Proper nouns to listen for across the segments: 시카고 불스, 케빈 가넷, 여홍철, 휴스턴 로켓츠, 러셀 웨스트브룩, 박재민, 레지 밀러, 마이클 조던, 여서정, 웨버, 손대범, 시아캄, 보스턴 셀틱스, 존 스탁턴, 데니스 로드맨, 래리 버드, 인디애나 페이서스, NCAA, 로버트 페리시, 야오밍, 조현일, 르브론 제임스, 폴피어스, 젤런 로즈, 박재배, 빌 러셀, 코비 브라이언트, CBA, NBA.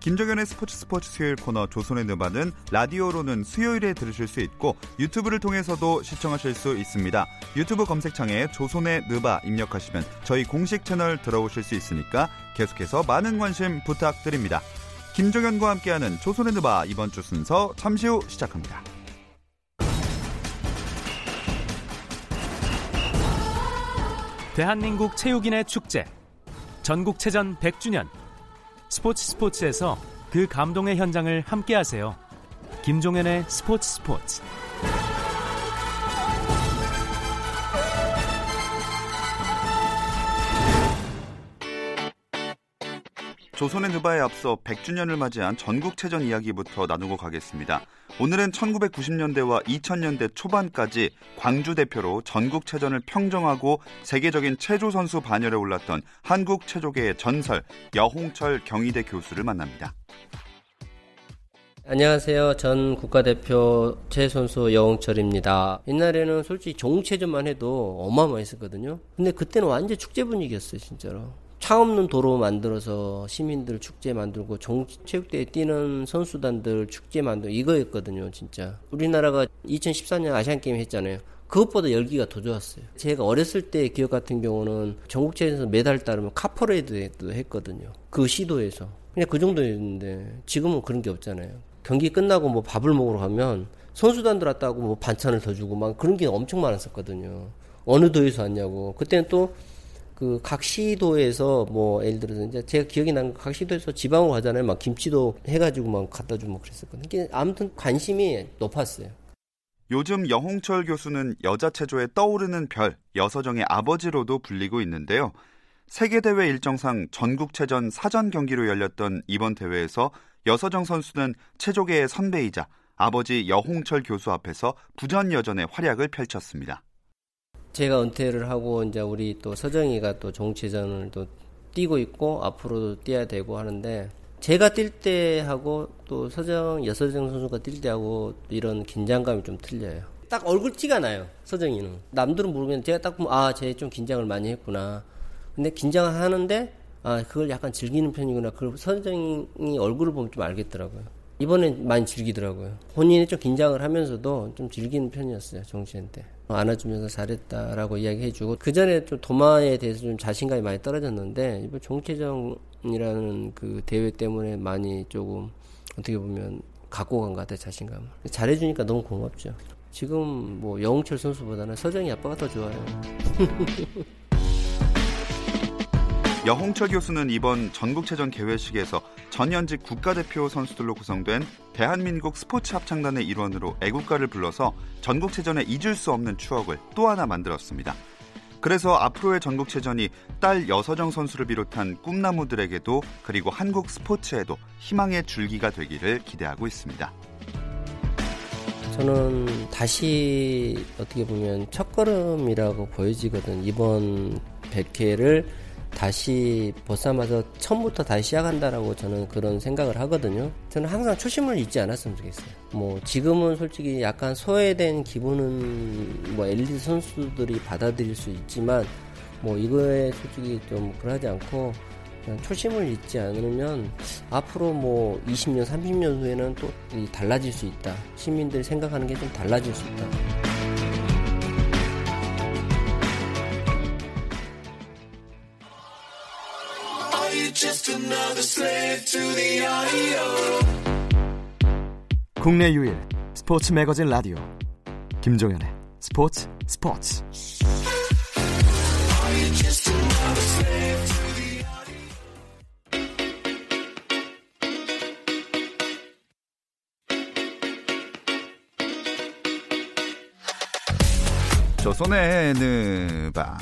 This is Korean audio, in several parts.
김종현의 스포츠 수요일 코너 조선의 느바는 라디오로는 수요일에 들으실 수 있고 유튜브를 통해서도 시청하실 수 있습니다. 유튜브 검색창에 조선의 느바 입력하시면 저희 공식 채널 들어오실 수 있으니까 계속해서 많은 관심 부탁드립니다. 김종현과 함께하는 조선의 느바 이번 주 순서 잠시 후 시작합니다. 대한민국 체육인의 축제 전국체전 100주년 스포츠에서 그 감동의 현장을 함께하세요. 김종현의 스포츠. 조선의 느바에 앞서 100주년을 맞이한 전국체전 이야기부터 나누고 가겠습니다. 오늘은 1990년대와 2000년대 초반까지 광주 대표로 전국체전을 평정하고 세계적인 체조선수 반열에 올랐던 한국 체조계의 전설 여홍철 경희대 교수를 만납니다. 안녕하세요. 전 국가대표 체선수 여홍철입니다. 옛날에는 솔직히 종체전만 해도 어마어마했었거든요. 근데 그때는 완전 축제 분위기였어요, 진짜로. 차 없는 도로 만들어서 시민들 축제 만들고 체육대회 뛰는 선수단들 축제 만들고 이거였거든요, 진짜. 우리나라가 2014년 아시안게임 했잖아요. 그것보다 열기가 더 좋았어요. 제가 어렸을 때 기억 같은 경우는 전국체전에서 메달 따르면 카퍼레이드도 했거든요. 그 시도에서. 그냥 그 정도였는데 지금은 그런 게 없잖아요. 경기 끝나고 뭐 밥을 먹으러 가면 선수단들 왔다고 뭐 반찬을 더 주고 막 그런 게 엄청 많았었거든요. 어느 도에서 왔냐고. 그때는 또 그 각 시도에서 뭐 예를 들어서 이제 제가 기억이 난 건 각 시도에서 지방으로 가잖아요. 막 김치도 해가지고 막 갖다 주고 막 그랬었거든요. 그러니까 아무튼 관심이 높았어요. 요즘 여홍철 교수는 여자 체조에 떠오르는 별 여서정의 아버지로도 불리고 있는데요. 세계 대회 일정상 전국체전 사전 경기로 열렸던 이번 대회에서 여서정 선수는 체조계의 선배이자 아버지 여홍철 교수 앞에서 부전여전의 활약을 펼쳤습니다. 제가 은퇴를 하고 이제 우리 또 서정이가 또 전국체전을 또 뛰고 있고 앞으로도 뛰어야 되고 하는데 제가 뛸 때하고 또 여서정 선수가 뛸 때하고 이런 긴장감이 좀 틀려요. 딱 얼굴 티가 나요, 서정이는. 남들은 모르겠는데 제가 딱 보면 아, 쟤 좀 긴장을 많이 했구나. 근데 긴장하는데 아, 그걸 약간 즐기는 편이구나. 그걸 서정이 얼굴을 보면 좀 알겠더라고요. 이번엔 많이 즐기더라고요. 본인이 좀 긴장을 하면서도 좀 즐기는 편이었어요, 전국체전 때. 안아주면서 잘했다라고 이야기해주고 그전에 좀 도마에 대해서 좀 자신감이 많이 떨어졌는데 이번 전국체전이라는 그 대회 때문에 많이 조금 어떻게 보면 갖고 간 것 같아요, 자신감을. 잘해주니까 너무 고맙죠. 지금 뭐 여홍철 선수보다는 서정이 아빠가 더 좋아요. 여홍철 교수는 이번 전국체전 개회식에서 전현직 국가대표 선수들로 구성된 대한민국 스포츠 합창단의 일원으로 애국가를 불러서 전국체전에 잊을 수 없는 추억을 또 하나 만들었습니다. 그래서 앞으로의 전국체전이 딸 여서정 선수를 비롯한 꿈나무들에게도 그리고 한국 스포츠에도 희망의 줄기가 되기를 기대하고 있습니다. 저는 다시 어떻게 보면 첫걸음이라고 보여지거든요. 이번 100회를 다시 벗삼아서 처음부터 다시 시작한다라고 저는 그런 생각을 하거든요. 저는 항상 초심을 잊지 않았으면 좋겠어요. 뭐 지금은 솔직히 약간 소외된 기분은 뭐 엘리트 선수들이 받아들일 수 있지만 뭐 이거에 솔직히 좀 불하지 않고 그냥 초심을 잊지 않으면 앞으로 뭐 20년, 30년 후에는 또 달라질 수 있다. 시민들이 생각하는 게 좀 달라질 수 있다. 국내 유일 스포츠 매거진 라디오 김종현의 스포츠. 조선의 느바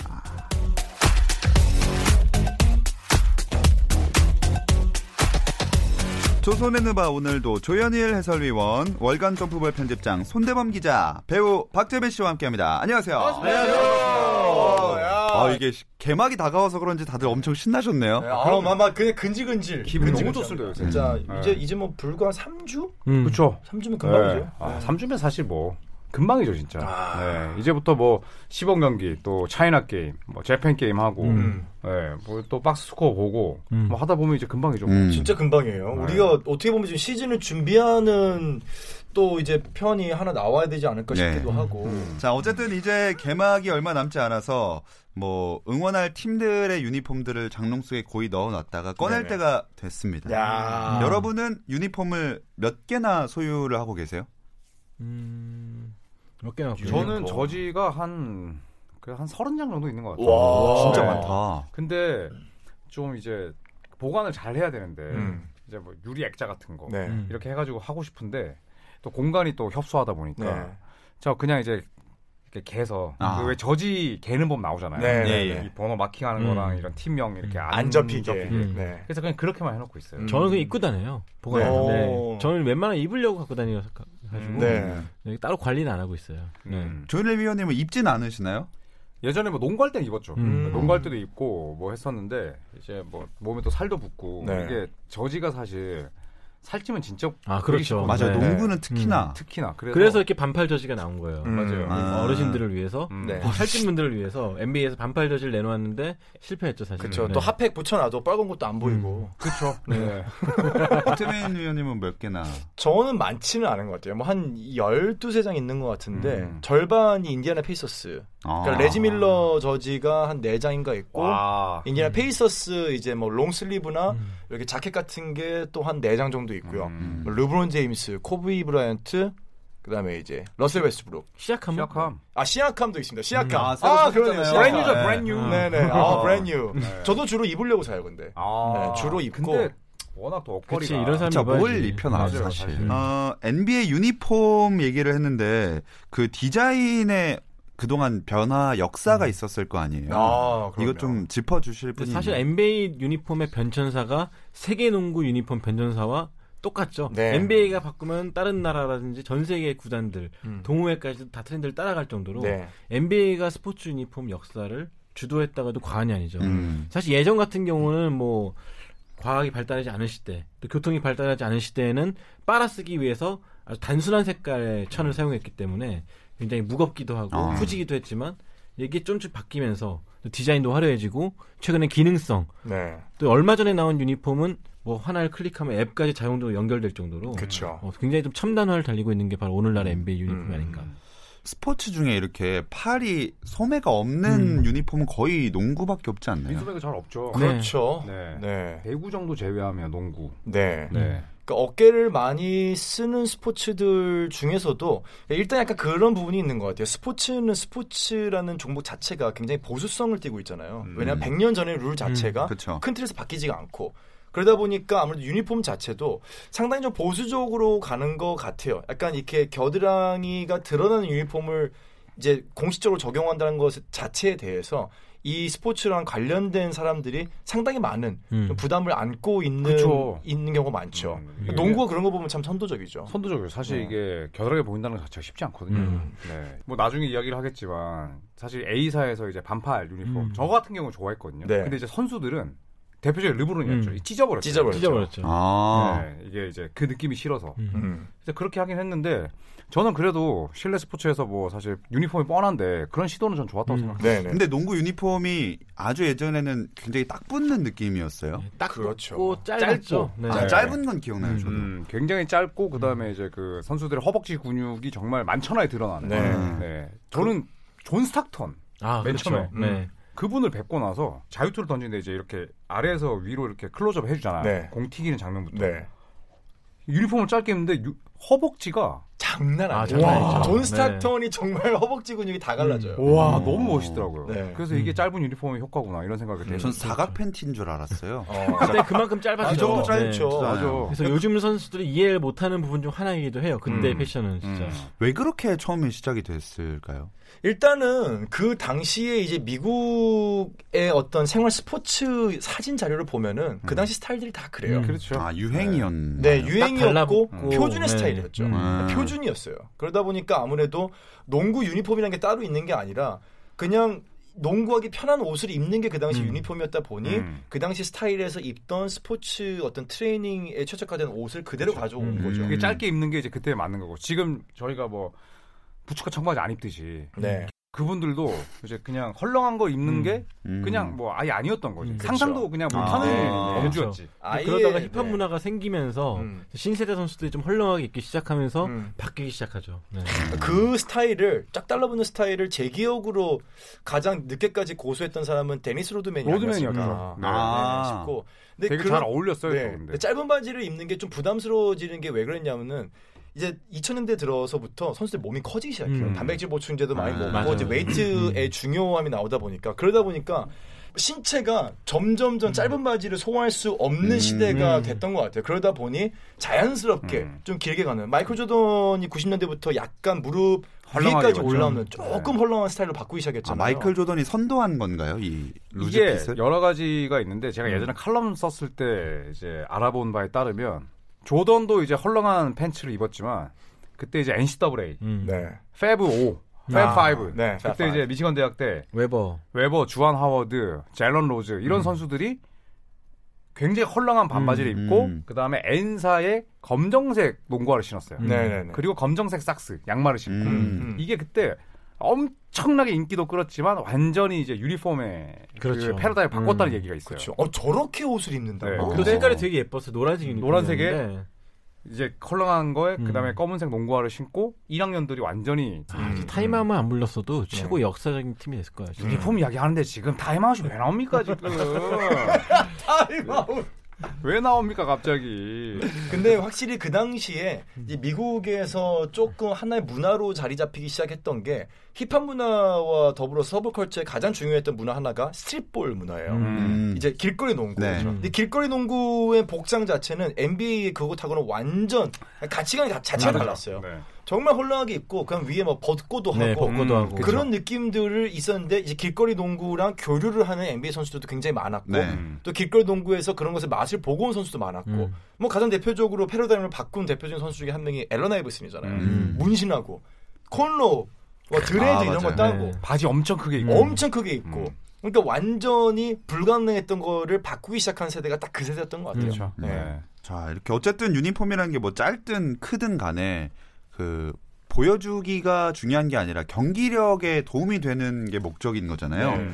조선의 누바 오늘도 조현일 해설위원, 월간 점프볼 편집장 손대범 기자, 배우 박재배 씨와 함께합니다. 안녕하세요. 안녕하세요. 아, 이게 개막이 다가와서 그런지 다들 엄청 신나셨네요. 네, 아, 그럼 아마 그냥 근질근질. 기분 너무 좋습니다. 진짜 이제 뭐 불과 3주? 그렇죠. 3주면 금방이죠. 네. 아, 3주면 사실 뭐 금방이죠, 진짜. 아... 네, 이제부터 뭐 시범 경기, 또 차이나 게임, 뭐 재팬 게임 하고, 네, 뭐 또 박스 스코어 보고, 뭐 하다 보면 이제 금방이죠. 진짜 금방이에요. 네. 우리가 어떻게 보면 지금 시즌을 준비하는 또 이제 편이 하나 나와야 되지 않을까 싶기도 하고. 자, 어쨌든 이제 개막이 얼마 남지 않아서 뭐 응원할 팀들의 유니폼들을 장롱 속에 고이 넣어놨다가 꺼낼 때가 됐습니다. 야. 여러분은 유니폼을 몇 개나 소유를 하고 계세요? 몇 개나? 저는 저지가 한 30장 정도 있는 것 같아요. 와, 진짜 많다. 근데 좀 이제 보관을 잘 해야 되는데 이제 뭐 유리 액자 같은 거 이렇게 해가지고 하고 싶은데 또 공간이 또 협소하다 보니까 저 그냥 이제 이렇게 개서 그 왜 저지 개는 법 나오잖아요. 이 번호 마킹하는 거랑 이런 팀명 이렇게 안 접히게. 그래서 그냥 그렇게만 해놓고 있어요. 저는 그냥 입고 다녀요. 보관하는데 저는 웬만하면 입으려고 갖고 다니면서. 따로 관리는 안 하고 있어요. 조현일 위원님은 입진 않으시나요? 예전에 뭐 농구할 때는 입었죠. 농구할 때도 입고 뭐 했었는데 이제 뭐 몸에 또 살도 붙고 이게 저지가 사실 살찌면 진짜 그렇죠. 맞아요. 농구는 특히나 그래서 이렇게 반팔 저지가 나온 거예요. 맞아요. 어르신들을 위해서 살찐 분들을 위해서 NBA에서 반팔 저지를 내놓았는데 실패했죠, 사실. 그렇죠. 또 핫팩 붙여놔도 빨간 것도 안 보이고. 그렇죠. 네. 박태민 위원님은 몇 개나? 저는 많지는 않은 것 같아요. 뭐 한 12-13장 있는 것 같은데 절반이 인디애나 페이서스. 그러니까 레지 밀러 저지가 한 4장인가 있고 인디애나 페이서스 이제 뭐 롱슬리브나 이렇게 자켓 같은 게 또 한 4장 정도 있고요. 르브론 제임스, 코비 브라이언트, 그다음에 이제 러셀 웨스트브룩, 시아캄. 아, 시아캄도 있습니다. 시아캄. 그러네요. 브랜뉴. 네네. 브랜뉴. 저도 주로 입으려고 사요, 근데. 주로 입고. 근데 워낙 또 옷걸이가. 그치, 이런 사람이 뭘 입혀놔서 사실. NBA 유니폼 얘기를 했는데 그 디자인의 그동안 변화 역사가 있었을 거 아니에요. 이거 좀 짚어주실 분이. 사실 NBA 유니폼의 변천사가 세계 농구 유니폼 변천사와 똑같죠. NBA가 바꾸면 다른 나라라든지 전 세계 구단들, 동호회까지도 다 트렌드를 따라갈 정도로 NBA가 스포츠 유니폼 역사를 주도했다가도 과언이 아니죠. 사실 예전 같은 경우는 뭐 과학이 발달하지 않은 시대, 또 교통이 발달하지 않은 시대에는 빨아쓰기 위해서 아주 단순한 색깔의 천을 사용했기 때문에 굉장히 무겁기도 하고 후지기도 했지만 이게 좀씩 바뀌면서 또 디자인도 화려해지고 최근에 기능성 또 얼마 전에 나온 유니폼은 뭐 하나를 클릭하면 앱까지 자동으로 연결될 정도로 굉장히 좀 첨단화를 달리고 있는 게 바로 오늘날의 NBA 유니폼이 아닌가. 스포츠 중에 이렇게 팔이 소매가 없는 유니폼은 거의 농구밖에 없지 않나요? 소매가 잘 없죠. 그렇죠. 배구 정도 제외하면 농구. 그러니까 어깨를 많이 쓰는 스포츠들 중에서도 일단 약간 그런 부분이 있는 것 같아요. 스포츠는 스포츠라는 종목 자체가 굉장히 보수성을 띠고 있잖아요. 왜냐하면 100년 전의 룰 자체가 큰 틀에서 바뀌지가 않고 그러다 보니까 아무래도 유니폼 자체도 상당히 좀 보수적으로 가는 것 같아요. 약간 이렇게 겨드랑이가 드러나는 유니폼을 이제 공식적으로 적용한다는 것 자체에 대해서 이 스포츠랑 관련된 사람들이 상당히 많은 부담을 안고 있는 경우가 많죠. 농구가 그런 거 보면 참 선도적이죠. 선도적이에요. 사실 이게 겨드랑이 보인다는 것 자체가 쉽지 않거든요. 뭐 나중에 이야기를 하겠지만 사실 A사에서 이제 반팔 유니폼 저 같은 경우 좋아했거든요. 근데 이제 선수들은 대표적인 르브론이었죠. 찢어버렸죠. 이게 이제 그 느낌이 싫어서 그래서 그렇게 하긴 했는데 저는 그래도 실내 스포츠에서 뭐 사실 유니폼이 뻔한데 그런 시도는 전 좋았다고 생각해요. 근데 농구 유니폼이 아주 예전에는 굉장히 딱 붙는 느낌이었어요. 네, 딱 붙고 짧죠. 짧은 건 기억나요. 저도. 굉장히 짧고 그다음에 이제 그 선수들의 허벅지 근육이 정말 만천하에 드러나는. 저는 존 스탁턴 맨 처음에. 그분을 뵙고 나서 자유투를 던지는데 이제 이렇게 아래에서 위로 이렇게 클로즈업 해주잖아요. 공 튀기는 장면부터. 유니폼을 짧게 입는데 허벅지가 장난 아니죠. 존 스타턴이 정말 허벅지 근육이 다 갈라져요. 와, 너무 멋있더라고요. 그래서 이게 짧은 유니폼의 효과구나 이런 생각이 들어요. 전 사각 팬티인 줄 알았어요. 근데 그만큼 짧았죠. 그 정도 짧죠. 그래서 요즘 선수들이 이해를 못하는 부분 중 하나이기도 해요. 근데 패션은 진짜 왜 그렇게 처음에 시작이 됐을까요? 일단은 그 당시에 이제 미국의 어떤 생활 스포츠 사진 자료를 보면은 그 당시 스타일들이 다 그래요. 그렇죠. 아, 유행이었네. 네, 유행이었고 표준의 스타일이었죠. 표준이었어요. 그러다 보니까 아무래도 농구 유니폼이라는 게 따로 있는 게 아니라 그냥 농구하기 편한 옷을 입는 게 그 당시 유니폼이었다 보니 그 당시 스타일에서 입던 스포츠 어떤 트레이닝에 최적화된 옷을 그대로 그렇죠. 가져온 거죠. 그게 짧게 입는 게 이제 그때 맞는 거고 지금 저희가 뭐 부츠카 청바지 안 입듯이 네. 그분들도 이제 그냥 헐렁한 거 입는 게 그냥 뭐 아예 아니었던 거죠. 상상도 그냥 못하는 연주였지. 그러다가 힙합 문화가 생기면서 신세대 선수들이 좀 헐렁하게 입기 시작하면서 바뀌기 시작하죠. 네. 그 스타일을 쫙 달라붙는 스타일을 제 기억으로 가장 늦게까지 고수했던 사람은 데니스 로드맨이었을까 싶고 근데 되게 잘 어울렸어요. 네. 근데 짧은 바지를 입는 게 좀 부담스러워지는 게 왜 그랬냐면은 이제 2000년대 들어서부터 선수들 몸이 커지기 시작해요. 단백질 보충제도 많이 먹고 이제 웨이트의 중요함이 나오다 보니까 그러다 보니까 신체가 점점점 짧은 바지를 소화할 수 없는 시대가 됐던 것 같아요. 그러다 보니 자연스럽게 좀 길게 가는 마이클 조던이 90년대부터 약간 무릎 위까지 올라오는 조금 헐렁한 스타일로 바꾸기 시작했잖아요. 아, 마이클 조던이 선도한 건가요? 이 이게 여러 가지가 있는데 제가 예전에 칼럼 썼을 때 이제 알아본 바에 따르면 조던도 이제 헐렁한 팬츠를 입었지만 그때 이제 NCAA, 페브 5, 페브 5, 네, 그때 이제 미시건 대학 때 웨버, 주한 하워드, 젤런 로즈 이런 선수들이 굉장히 헐렁한 반바지를 입고 그 다음에 N사의 검정색 농구화를 신었어요. 그리고 검정색 삭스 양말을 신고 이게 그때 엄청나게 인기도 끌었지만 완전히 이제 유니폼의 그렇죠. 그 패러다임을 바꿨다는 얘기가 있어요. 그렇죠. 저렇게 옷을 입는다. 네. 근데 색깔이 되게 예뻤어요. 노란색 유니폼. 노란색에 이제 컬러한 거에 그다음에 검은색 농구화를 신고 1학년들이 완전히 타임아웃만 안 불렀어도 최고 역사적인 팀이 됐을 거예요. 유니폼 이야기하는데 지금 타임아웃이 왜 나옵니까 지금? 타임아웃. 왜 나옵니까 갑자기? 근데 확실히 그 당시에 이제 미국에서 조금 하나의 문화로 자리 잡히기 시작했던 게 힙합 문화와 더불어 서브컬처의 가장 중요했던 문화 하나가 스트릿볼 문화예요. 이제 길거리 농구. 네. 근데 길거리 농구의 복장 자체는 NBA의 그것하고는 완전 가치관 자체가 달랐어요. 네. 정말 홀랑하게 입고 그냥 위에 막 벗고도 하고 그런 느낌들을 있었는데 이제 길거리 농구랑 교류를 하는 NBA 선수들도 굉장히 많았고 또 길거리 농구에서 그런 것을 맛을 보고 온 선수도 많았고 뭐 가장 대표적으로 패러다임을 바꾼 대표적인 선수 중에 한 명이 앨런 아이버슨이잖아요. 문신하고 콘로 드레드 이런 거 따고 바지 엄청 크게 입고 그러니까 완전히 불가능했던 거를 바꾸기 시작한 세대가 딱 그 세대였던 것 같아요. 그렇죠. 네. 자 이렇게 어쨌든 유니폼이라는 게 뭐 짧든 크든 간에 그 보여주기가 중요한 게 아니라 경기력에 도움이 되는 게 목적인 거잖아요.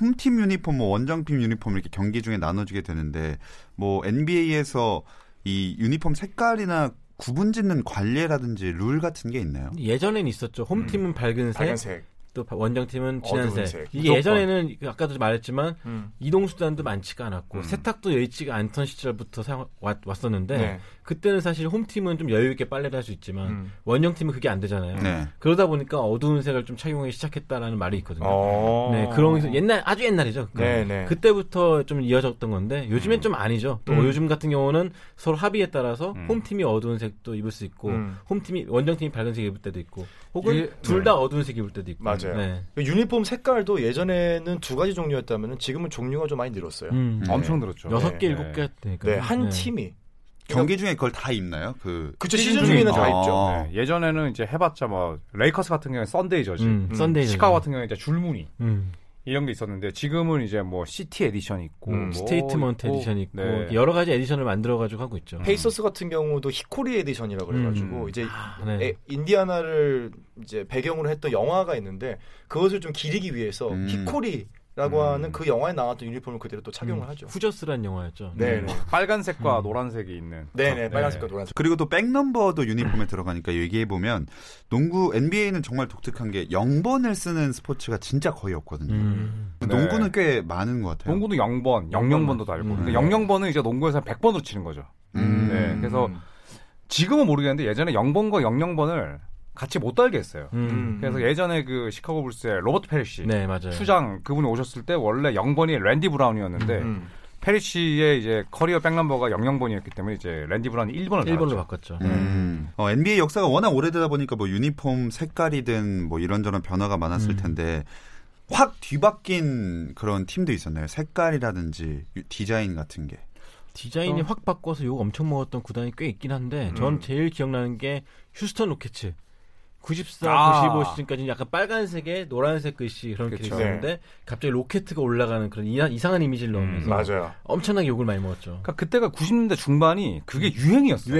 홈팀 유니폼, 뭐 원정팀 유니폼 이렇게 경기 중에 나눠주게 되는데 뭐 NBA에서 이 유니폼 색깔이나 구분 짓는 관례라든지 룰 같은 게 있나요? 예전엔 있었죠. 홈팀은 밝은색. 또 원정팀은 진한색. 이게 예전에는 아까도 말했지만 이동 수단도 많지가 않았고 세탁도 여의치가 않던 시절부터 왔었는데 그때는 사실 홈팀은 좀 여유 있게 빨래를 할 수 있지만 원정팀은 그게 안 되잖아요. 네. 그러다 보니까 어두운 색을 좀 착용하기 시작했다라는 말이 있거든요. 네, 그런 옛날 아주 옛날이죠. 그때부터 좀 이어졌던 건데 요즘엔 좀 아니죠. 또 요즘 같은 경우는 서로 합의에 따라서 홈팀이 어두운 색도 입을 수 있고 홈팀이 원정팀이 밝은색 입을 때도 있고 혹은 둘 다 어두운 색 입을 때도 있고. 맞아요. 유니폼 색깔도 예전에는 두 가지 종류였다면 지금은 종류가 좀 많이 늘었어요. 엄청 늘었죠. 6개, 7개 되니까. 네, 한 팀이. 경기 중에 그걸 다 입나요? 그쵸, 시즌 중에는 다 입죠. 네. 예전에는 이제 해봤자 뭐 레이커스 같은 경우에 썬데이 저지, 시카고 같은 경우에 이제 줄무늬 이런 게 있었는데 지금은 이제 뭐 시티 에디션 있고, 스테이트먼트 에디션 있고 여러 가지 에디션을 만들어가지고 하고 있죠. 페이서스 같은 경우도 히코리 에디션이라고 그래가지고 이제 인디아나를 이제 배경으로 했던 영화가 있는데 그것을 좀 기리기 위해서 히코리 라고 하는 그 영화에 나왔던 유니폼을 그대로 또 착용을 하죠. 후저스란 영화였죠. 네. 빨간색과 노란색이 있는. 네네. 빨간색과 노란색. 그리고 또 백넘버도 유니폼에 들어가니까 얘기해보면 농구 NBA는 정말 독특한 게 0번을 쓰는 스포츠가 진짜 거의 없거든요. 농구는 꽤 많은 것 같아요. 농구도 0번, 00번도 달고. 근데 00번은 이제 농구에서 100번으로 치는 거죠. 네. 그래서 지금은 모르겠는데 예전에 0번과 00번을 같이 못 달게 했어요. 그래서 예전에 그 시카고 불스의 로버트 페리시. 네, 맞아요. 수장 그분이 오셨을 때 원래 0번이 랜디 브라운이었는데 페리시의 이제 커리어 백넘버가 0-0번이었기 때문에 이제 랜디 브라운이 1번으로 바꿨죠. NBA 역사가 워낙 오래되다 보니까 뭐 유니폼 색깔이든 뭐 이런저런 변화가 많았을 텐데 확 뒤바뀐 그런 팀도 있었나요? 색깔이라든지 디자인 같은 게. 디자인이 확 바꿔서 욕 엄청 먹었던 구단이 꽤 있긴 한데 전 제일 기억나는 게 휴스턴 로켓츠. 94, 95 시즌까지는 약간 빨간색에 노란색 글씨 그런 게 있었는데 네. 갑자기 로켓트가 올라가는 그런 이상한 이미지를 넣으면서 맞아요. 엄청나게 욕을 많이 먹었죠. 그러니까 그때가 90년대 중반이 그게 유행이었어요.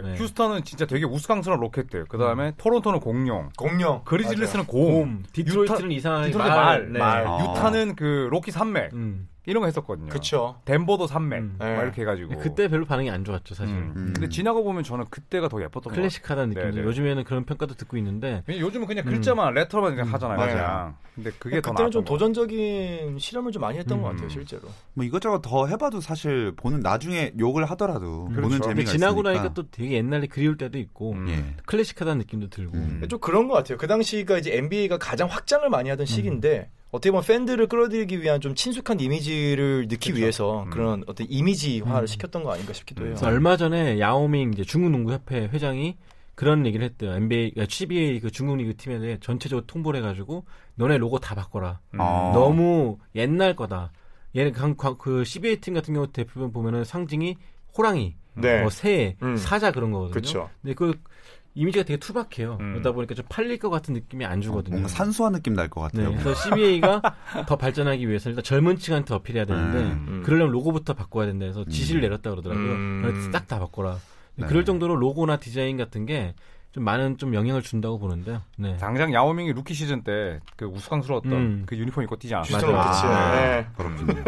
네. 네. 휴스턴은 진짜 되게 우스꽝스러운 로켓트. 그다음에 토론토는 공룡. 그리즐리스는 곰. 디트로이트는 이상하게 말. 네. 유타는 그 로키 산맥. 이런 거 했었거든요. 그렇죠. 덴버도 산맥 막 이렇게 해가지고 그때 별로 반응이 안 좋았죠, 사실. 근데 지나고 보면 저는 그때가 더 예뻤던 것 같아요. 클래식하다는 느낌이죠. 요즘에는 그런 평가도 듣고 있는데 요즘은 그냥 글자만 레터만 그냥 하잖아요. 맞아요. 근데 그게 더 그때는 좀 도전적인 실험을 좀 많이 했던 것 같아요, 실제로. 뭐 이것저것 더 해봐도 사실 보는 나중에 욕을 하더라도 보는 재미가 지나고 있으니까. 나니까 또 되게 옛날에 그리울 때도 있고 클래식하다는 느낌도 들고 좀 그런 것 같아요. 그 당시가 이제 NBA가 가장 확장을 많이 하던 시기인데. 어떻게 보면 팬들을 끌어들이기 위한 좀 친숙한 이미지를 넣기 위해서 그런 어떤 이미지화를 시켰던 거 아닌가 싶기도 해요. 얼마 전에 야오밍 이제 중국농구협회 회장이 그런 얘기를 했대요. NBA, CBA 그 중국리그 팀에 대해 전체적으로 통보를 해가지고 너네 로고 다 바꿔라. 너무 옛날 거다. 얘는 그 CBA 팀 같은 경우 대표면 보면은 상징이 호랑이, 뭐 새, 사자 그런 거거든요. 그쵸. 근데 그 이미지가 되게 투박해요. 그러다 보니까 좀 팔릴 것 같은 느낌이 안 주거든요. 뭔가 산수화 느낌 날 것 같아요. 네, 그래서 CBA가 더 발전하기 위해서는 일단 젊은 층한테 어필해야 되는데 그러려면 로고부터 바꿔야 된다 해서 지시를 내렸다 그러더라고요. 딱 다 바꿔라. 네. 그럴 정도로 로고나 디자인 같은 게 좀 많은 좀 영향을 준다고 보는데요. 네. 당장 야오밍이 루키 시즌 때 그 우스꽝스러웠던 그 유니폼 입고 뛰지 않았어요. 그렇군요.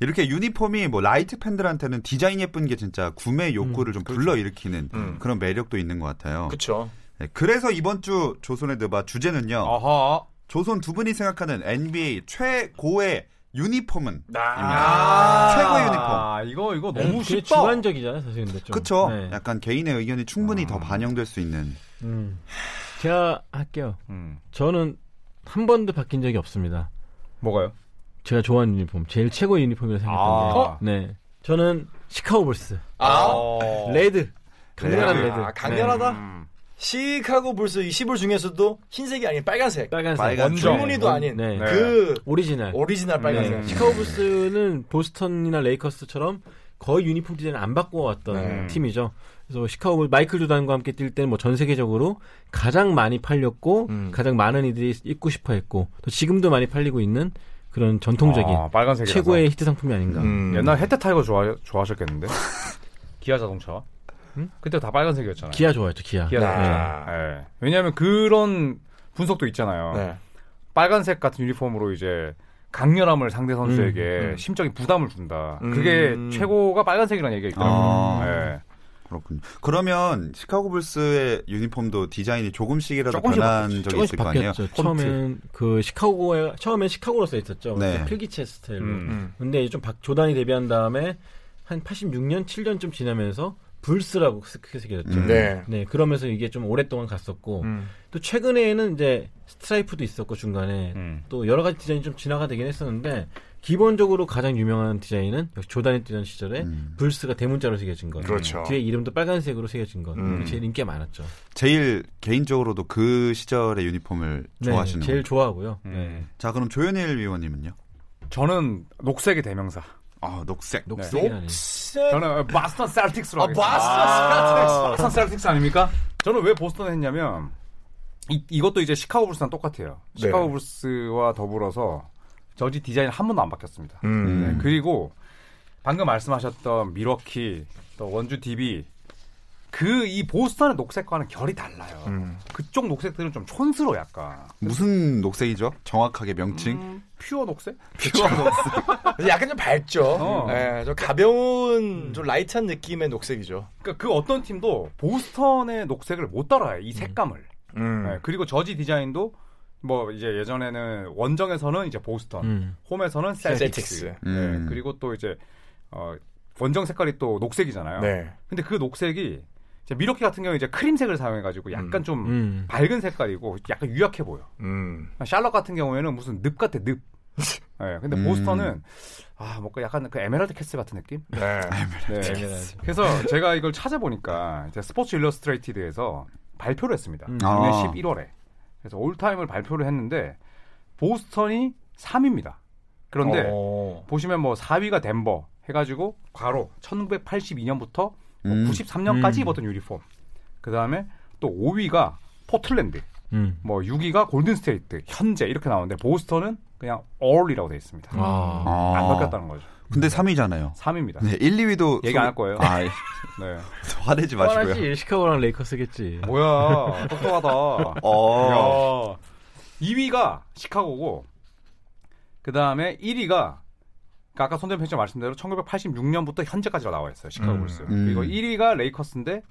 이렇게 유니폼이 뭐 라이트 팬들한테는 디자인 예쁜 게 진짜 구매 욕구를 좀 불러일으키는 그런 매력도 있는 것 같아요. 그렇죠. 네, 그래서 이번 주 조선의 드바 주제는요. 어허. 조선 두 분이 생각하는 NBA 최고의 유니폼은? 최고의 유니폼. 이거 너무 쉽다. 주관적이잖아요, 사실 근데 좀. 그렇죠. 네. 약간 개인의 의견이 충분히 더 반영될 수 있는. 제가 할게요. 저는 한 번도 바뀐 적이 없습니다. 뭐가요? 제가 좋아하는 유니폼, 제일 최고의 유니폼이라고 생각했던 게, 네, 저는 시카고 불스, 레드, 강렬한 레드, 강렬하다. 시카고 불스 이 시불 중에서도 흰색이 아닌 빨간색, 주문이도 아닌 그 오리지널 빨간색. 시카고 불스는 보스턴이나 레이커스처럼 거의 유니폼 디자인을 안 바꿔왔던 팀이죠. 그래서 시카고 마이클 조단과 함께 뛸 때는 뭐 전 세계적으로 가장 많이 팔렸고, 가장 많은 이들이 입고 싶어했고, 또 지금도 많이 팔리고 있는. 그런 전통적인 최고의 히트 상품이 아닌가. 옛날 해태 타이거 좋아하셨겠는데? 기아 자동차. 그때 다 빨간색이었잖아요. 기아 좋아했죠. 기아. 네. 왜냐하면 그런 분석도 있잖아요. 네. 빨간색 같은 유니폼으로 이제 강렬함을 상대 선수에게 심적인 부담을 준다. 그게 최고가 빨간색이라는 얘기가 있더라고요. 네. 그렇군요. 그러면 시카고 불스의 유니폼도 디자인이 조금씩이라도 변한 적이 있을 거 아니에요? 처음엔 시카고로 써 있었죠. 네. 필기체 스타일로. 근데 좀 조단이 데뷔한 다음에 한 86년, 7년쯤 지나면서 불스라고 크게 새겨졌죠. 네. 그러면서 이게 좀 오랫동안 갔었고 또 최근에는 이제 스트라이프도 있었고 중간에 또 여러 가지 디자인이 좀 진화가 되긴 했었는데 기본적으로 가장 유명한 디자인은 역시 조단이 뛰던 시절에 불스가 대문자로 새겨진 것, 그렇죠. 뒤에 이름도 빨간색으로 새겨진 것, 제일 인기가 많았죠. 제일 개인적으로도 그 시절의 유니폼을 좋아하시는 제일 좋아하고요. 자, 그럼 조현일 위원님은요? 저는 녹색의 대명사. 녹색. 저는 바스턴 셀틱스로 하겠습니다. 바스턴 셀틱스 아닙니까? 저는 왜 보스턴을 했냐면 이것도 이제 시카고 불스랑 똑같아요. 시카고 불스와 더불어서 저지 디자인 한 번도 안 바뀌었습니다. 네, 그리고 방금 말씀하셨던 밀워키, 또 원주 DB 이 보스턴의 녹색과는 결이 달라요. 그쪽 녹색들은 좀 촌스러워 약간. 무슨 녹색이죠? 정확하게 명칭? 퓨어 녹색? 퓨어 녹색. 약간 좀 밝죠. 네, 좀 가벼운, 좀 라이트한 느낌의 녹색이죠. 그러니까 그 어떤 팀도 보스턴의 녹색을 못 따라요. 이 색감을. 네, 그리고 저지 디자인도 뭐 이제 예전에는 원정에서는 이제 보스턴, 홈에서는 셀틱스. 네, 그리고 또 이제 원정 색깔이 또 녹색이잖아요. 네. 근데 그 녹색이 미러키 같은 경우에 이제 크림색을 사용해가지고 약간 좀 밝은 색깔이고 약간 유약해 보여. 샬럿 같은 경우에는 무슨 늪 같아, 늪. 네, 근데 보스턴은 아, 뭔가 약간 그 에메랄드 캐슬 같은 느낌? 네. 에메랄드 캐슬. 그래서 제가 이걸 찾아보니까 이제 스포츠 일러스트레이티드에서 발표를 했습니다. 작년 11월에. 그래서 올타임을 발표를 했는데 보스턴이 3위입니다. 그런데 보시면 뭐 4위가 덴버 해가지고 과로 1982년부터 93년까지 입었던 유니폼. 그 다음에 또 5위가 포틀랜드. 뭐 6위가 골든스테이트 현재 이렇게 나오는데 보스턴은 그냥 all이라고 되어 있습니다. 안 바뀌었다는 거죠. 근데 3위잖아요. 3위입니다. 네, 1, 2위도 얘기 안 할 거예요. 아, 네. 화내지 마시고요. 화나지 시카고랑 레이커스겠지. 뭐야, 똑똑하다. 야, 2위가 시카고고 그 다음에 1위가 아까 손대범 편집장 말씀대로 1986년부터 현재까지가 나와 있어요. 시카고 불스. 그리고 1위가 레이커스인데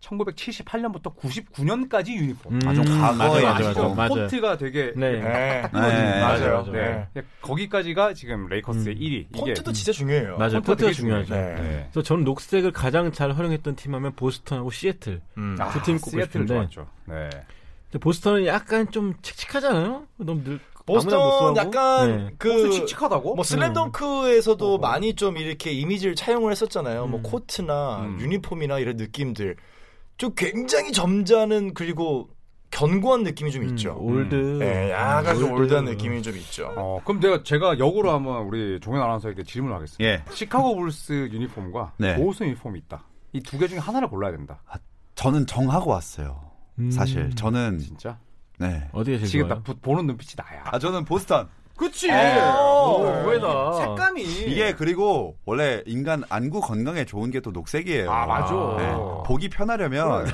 1978년부터 99년까지 유니폼. 아주 과거의 아시죠? 폰트가 되게 맞아요. 네. 거기까지가 지금 레이커스의 1위. 폰트도 진짜 중요해요. 맞아요. 폰트가 중요하죠. 네. 네. 그래서 저는 녹색을 가장 잘 활용했던 팀하면 보스턴하고 시애틀 두 팀 꼽고 싶은데. 네. 보스턴은 약간 좀 칙칙하잖아요. 너무 늘 보스턴 약간 그 칙칙하다고? 뭐 슬램덩크에서도 많이 좀 이렇게 이미지를 차용을 했었잖아요. 뭐 코트나 유니폼이나 이런 느낌들 좀 굉장히 점잖은 그리고 견고한 느낌이 좀 있죠. 올드, 네, 약간 좀 올드한 느낌이 좀 있죠. 그럼 제가 역으로 한번 우리 종현 아나운서에게 질문을 하겠습니다. 예. 시카고 불스 유니폼과 보스턴 유니폼이 있다. 이 두 개 중에 하나를 골라야 된다. 아, 저는 정하고 왔어요. 사실 저는 진짜. 네. 어디에 지금 딱 보는 눈빛이 나야. 아, 저는 보스턴. 그치. 왜다 색감이. 이게 그리고 원래 인간 안구 건강에 좋은 게 또 녹색이에요. 아, 맞아. 네. 보기 편하려면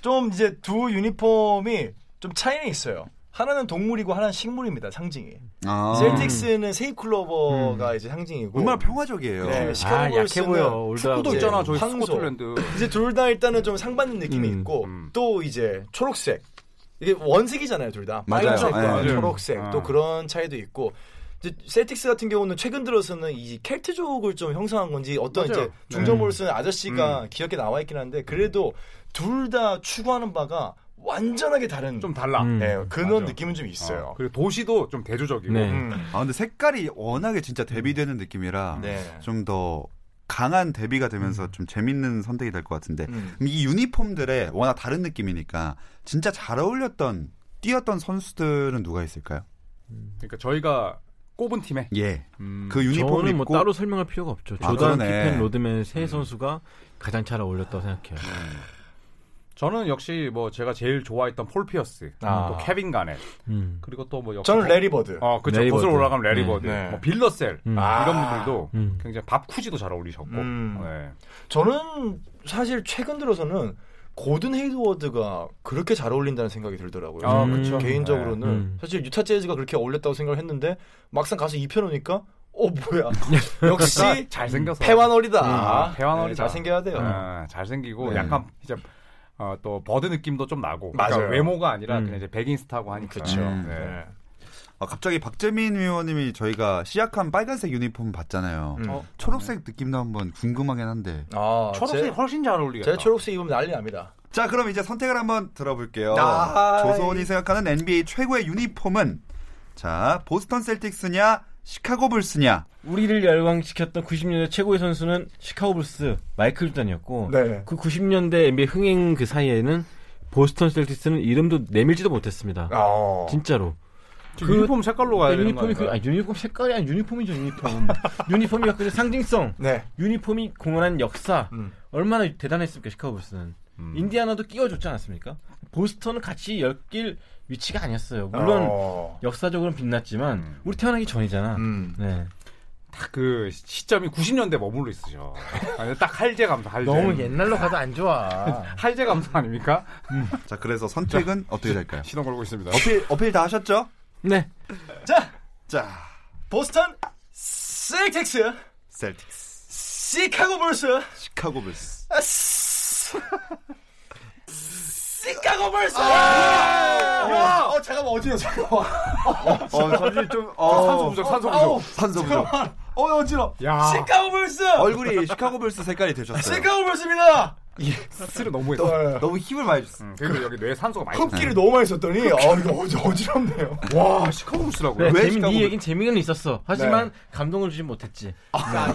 좀 이제 두 유니폼이 좀 차이는 있어요. 하나는 동물이고 하나는 식물입니다. 상징이. 셀틱스는 세이클로버가 이제 상징이고. 얼마나 평화적이에요. 네, 약해 보여. 축구도 있잖아. 저희 스코틀랜드. 이제 둘 다 일단은 좀 상받는 느낌이 있고 또 이제 초록색. 이게 원색이잖아요, 둘 다. 빨간색과 초록색. 또 그런 차이도 있고. 이제 셀틱스 같은 경우는 최근 들어서는 이 켈트족을 좀 형성한 건지 어떤 이제 중점볼을 쓰는 아저씨가 기억에 나와 있긴 한데 그래도 둘 다 추구하는 바가 완전하게 다른 좀 달라. 네, 그런 느낌은 좀 있어요. 그리고 도시도 좀 대조적이고. 네. 아, 근데 색깔이 워낙에 진짜 대비되는 느낌이라 좀 더 강한 대비가 되면서 좀 재밌는 선택이 될 것 같은데 이 유니폼들의 워낙 다른 느낌이니까 진짜 잘 어울렸던 뛰었던 선수들은 누가 있을까요? 그러니까 저희가 꼽은 팀에 그 유니폼을 저는 뭐 입고 따로 설명할 필요가 없죠. 조던, 키펜, 로드맨 세 선수가 가장 잘 어울렸다고 생각해요. 저는 역시 뭐 제가 제일 좋아했던 폴피어스, 또 케빈 가넷, 그리고 또 뭐 저는 래리 버드. 그렇죠. 곳으로 올라가면 래리 버드, 뭐 빌 러셀 이런 분들도 굉장히 밥 쿠지도 잘 어울리셨고. 네. 저는 사실 최근 들어서는 고든 헤이드워드가 그렇게 잘 어울린다는 생각이 들더라고요. 아, 그렇죠. 개인적으로는 사실 유타 재즈가 그렇게 어울렸다고 생각을 했는데 막상 가서 입혀놓으니까. 뭐야. 역시 잘생겨서. 패완어리다. 패완어리 잘생겨야 돼요. 잘생기고 약간 이제. 또 버드 느낌도 좀 나고. 그러니까 외모가 아니라 그냥 이제 백인스타고 하니까. 그렇죠. 네. 아, 갑자기 박재민 의원님이 저희가 시아캄 빨간색 유니폼 봤잖아요. 초록색 느낌도 한번 궁금하긴 한데. 아, 초록색이 훨씬 잘 어울리겠다. 제 초록색 입으면 난리 납니다. 자, 그럼 이제 선택을 한번 들어볼게요. 조소원이 생각하는 NBA 최고의 유니폼은 자, 보스턴 셀틱스냐 시카고 불스냐. 우리를 열광시켰던 90년대 최고의 선수는 시카고 불스 마이클 조던이었고 그 90년대 NBA 흥행 그 사이에는 보스턴 셀틱스는 이름도 내밀지도 못했습니다. 진짜로. 유니폼 색깔로 가야 되는 거예요. 유니폼 색깔이 아니라 유니폼이죠. 유니폼이 갖고 상징성. 유니폼이 공헌한 역사. 얼마나 대단했습니까. 시카고 불스는. 인디아나도 끼워줬지 않았습니까? 보스턴은 같이 엮일 위치가 아니었어요. 물론 역사적으로는 빛났지만 우리 태어나기 전이잖아. 네. 딱 그 시점이 90년대 머물러 있으셔. 딱 할제 감성. 할제. 너무 옛날로 가도 안 좋아. 할제 감성 아닙니까? 자, 그래서 선택은 어떻게 될까요? 신호 걸고 있습니다. 어필 다 하셨죠? 네. 자, 보스턴 셀틱스. 시카고 불스. 시카고 불스! 야! 잠깐만, 어지러워. 산소 부족. 어지러워. 시카고 불스! 얼굴이 시카고 불스 색깔이 되셨어요. 시카고 불스입니다! 예. 스스로 너무했어. 너무 힘을 많이 줬어. 그리고 여기 뇌에 산소가 많이 컸어. 컵기를 너무 많이 썼더니 이거 어지럽네요. 와, 시카고스라고요. 네, 이 얘긴 재미는 있었어. 하지만 네. 감동을 주진 못했지. 아,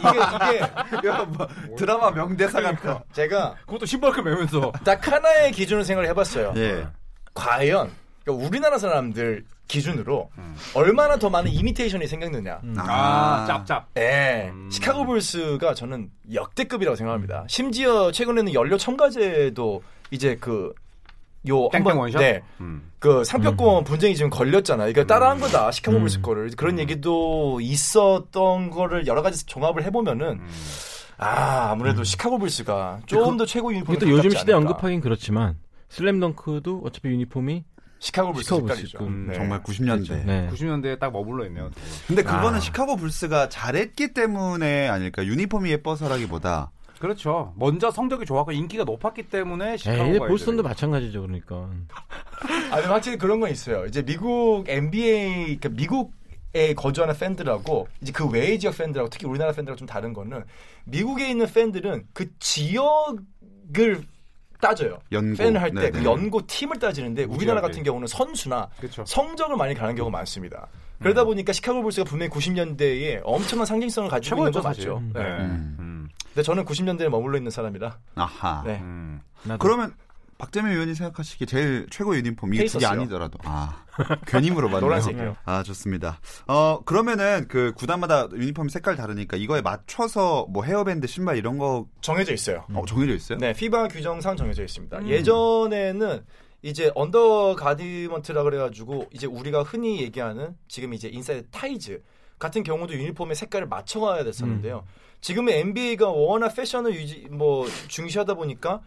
이게 야, 뭐, 드라마 명대사 같다. 제가 그것도 신발끈 매면서 딱 하나의 기준을 생각을 해봤어요. 예. 과연 그러니까 우리나라 사람들 기준으로 얼마나 더 많은 이미테이션이 생겼느냐. 짭짭. 예. 시카고 불스가 저는 역대급이라고 생각합니다. 심지어 최근에는 연료 첨가제도 이제 요 한번 원샷? 네. 그 상표권 분쟁이 지금 걸렸잖아. 이거 그러니까 따라한 거다. 시카고 불스 거를. 그런 얘기도 있었던 거를 여러 가지 종합을 해 보면은 아무래도 시카고 불스가 조금 더 최고 유니폼이 또 요즘 시대에 언급하긴 그렇지만 슬램덩크도 어차피 유니폼이 시카고 불스 색깔이죠. 네. 정말 90년대. 네. 90년대에 딱 머물러 있네요. 근데 그거는 시카고 불스가 잘했기 때문에 아닐까? 유니폼이 예뻐서라기보다. 그렇죠. 먼저 성적이 좋았고 인기가 높았기 때문에 시카고가. 보스턴도 마찬가지죠. 그러니까. 아니 확실히 그런 건 있어요. 이제 미국 NBA 그러니까 미국에 거주하는 팬들하고 이제 그 외의 지역 팬들하고 특히 우리나라 팬들하고 좀 다른 거는 미국에 있는 팬들은 그 지역을 따져요. 팬을 할 때 그 연고 팀을 따지는데 우리나라 같은 경우는 선수나 그쵸. 성적을 많이 가는 경우가 많습니다. 그러다 보니까 시카고 불스가 분명히 90년대에 엄청난 상징성을 가지고 있는 거 맞죠. 네. 근데 저는 90년대에 머물러 있는 사람이라. 아하. 네. 그러면 박재민 의원이 생각하시기에 제일 최고 유니폼 이게 그게 아니더라도 괜히 물어봤네요. 노란색이요. 아 좋습니다. 그러면은 그 구단마다 유니폼 색깔 다르니까 이거에 맞춰서 뭐 헤어밴드, 신발 이런 거 정해져 있어요. 정해져 있어요? 네, 피바 규정상 정해져 있습니다. 예전에는 이제 언더 가디먼트라 그래가지고 이제 우리가 흔히 얘기하는 지금 이제 인사이드 타이즈 같은 경우도 유니폼의 색깔을 맞춰가야 됐었는데요. 지금의 NBA가 워낙 패션을 중시하다 보니까.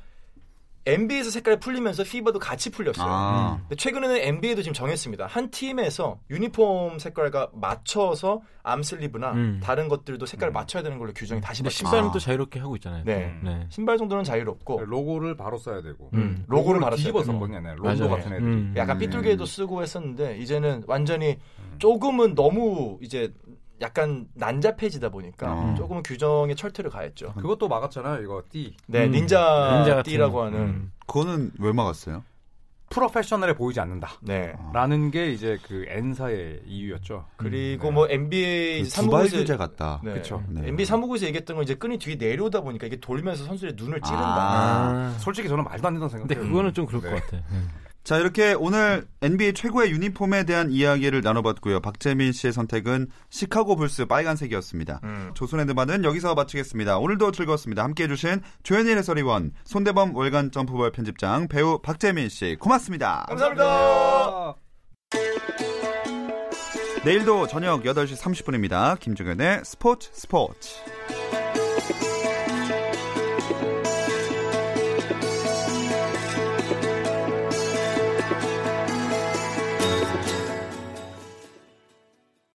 NBA에서 색깔이 풀리면서 FIBA도 같이 풀렸어요. 근데 최근에는 NBA도 지금 정했습니다. 한 팀에서 유니폼 색깔과 맞춰서 암슬리브나 다른 것들도 색깔을 맞춰야 되는 걸로 규정이 다시 바뀌었습니다. 신발은 또 자유롭게 하고 있잖아요. 네. 네. 신발 정도는 자유롭고. 로고를 바로 써야 되고. 로고를 바로 써야 되고. 로고 같은 애들이. 약간 삐뚤게도 쓰고 했었는데 이제는 완전히 조금은 너무 이제 약간 난잡해지다 보니까 조금은 규정의 철퇴를 가했죠. 그것도 막았잖아요. 이거 띠. 네. 닌자 띠라고 하는. 그거는 왜 막았어요? 프로페셔널해 보이지 않는다. 네. 라는 게 이제 그 N사의 이유였죠. 그리고 뭐 NBA 그 3부에서 규제 같다. 네. 그렇죠. 네. NBA 3부에서 얘기했던 건 이제 끈이 뒤에 내려오다 보니까 이게 돌면서 선수의 눈을 찌른다. 솔직히 저는 말도 안 되던 생각. 근데 그거는 좀 그럴 것 같아. 자, 이렇게 오늘 NBA 최고의 유니폼에 대한 이야기를 나눠봤고요. 박재민 씨의 선택은 시카고 불스 빨간색이었습니다. 조선의 드바는 여기서 마치겠습니다. 오늘도 즐거웠습니다. 함께해 주신 조현일 해설위원, 손대범 월간 점프볼 편집장, 배우 박재민 씨 고맙습니다. 감사합니다. 내일도 저녁 8시 30분입니다. 김종현의 스포츠.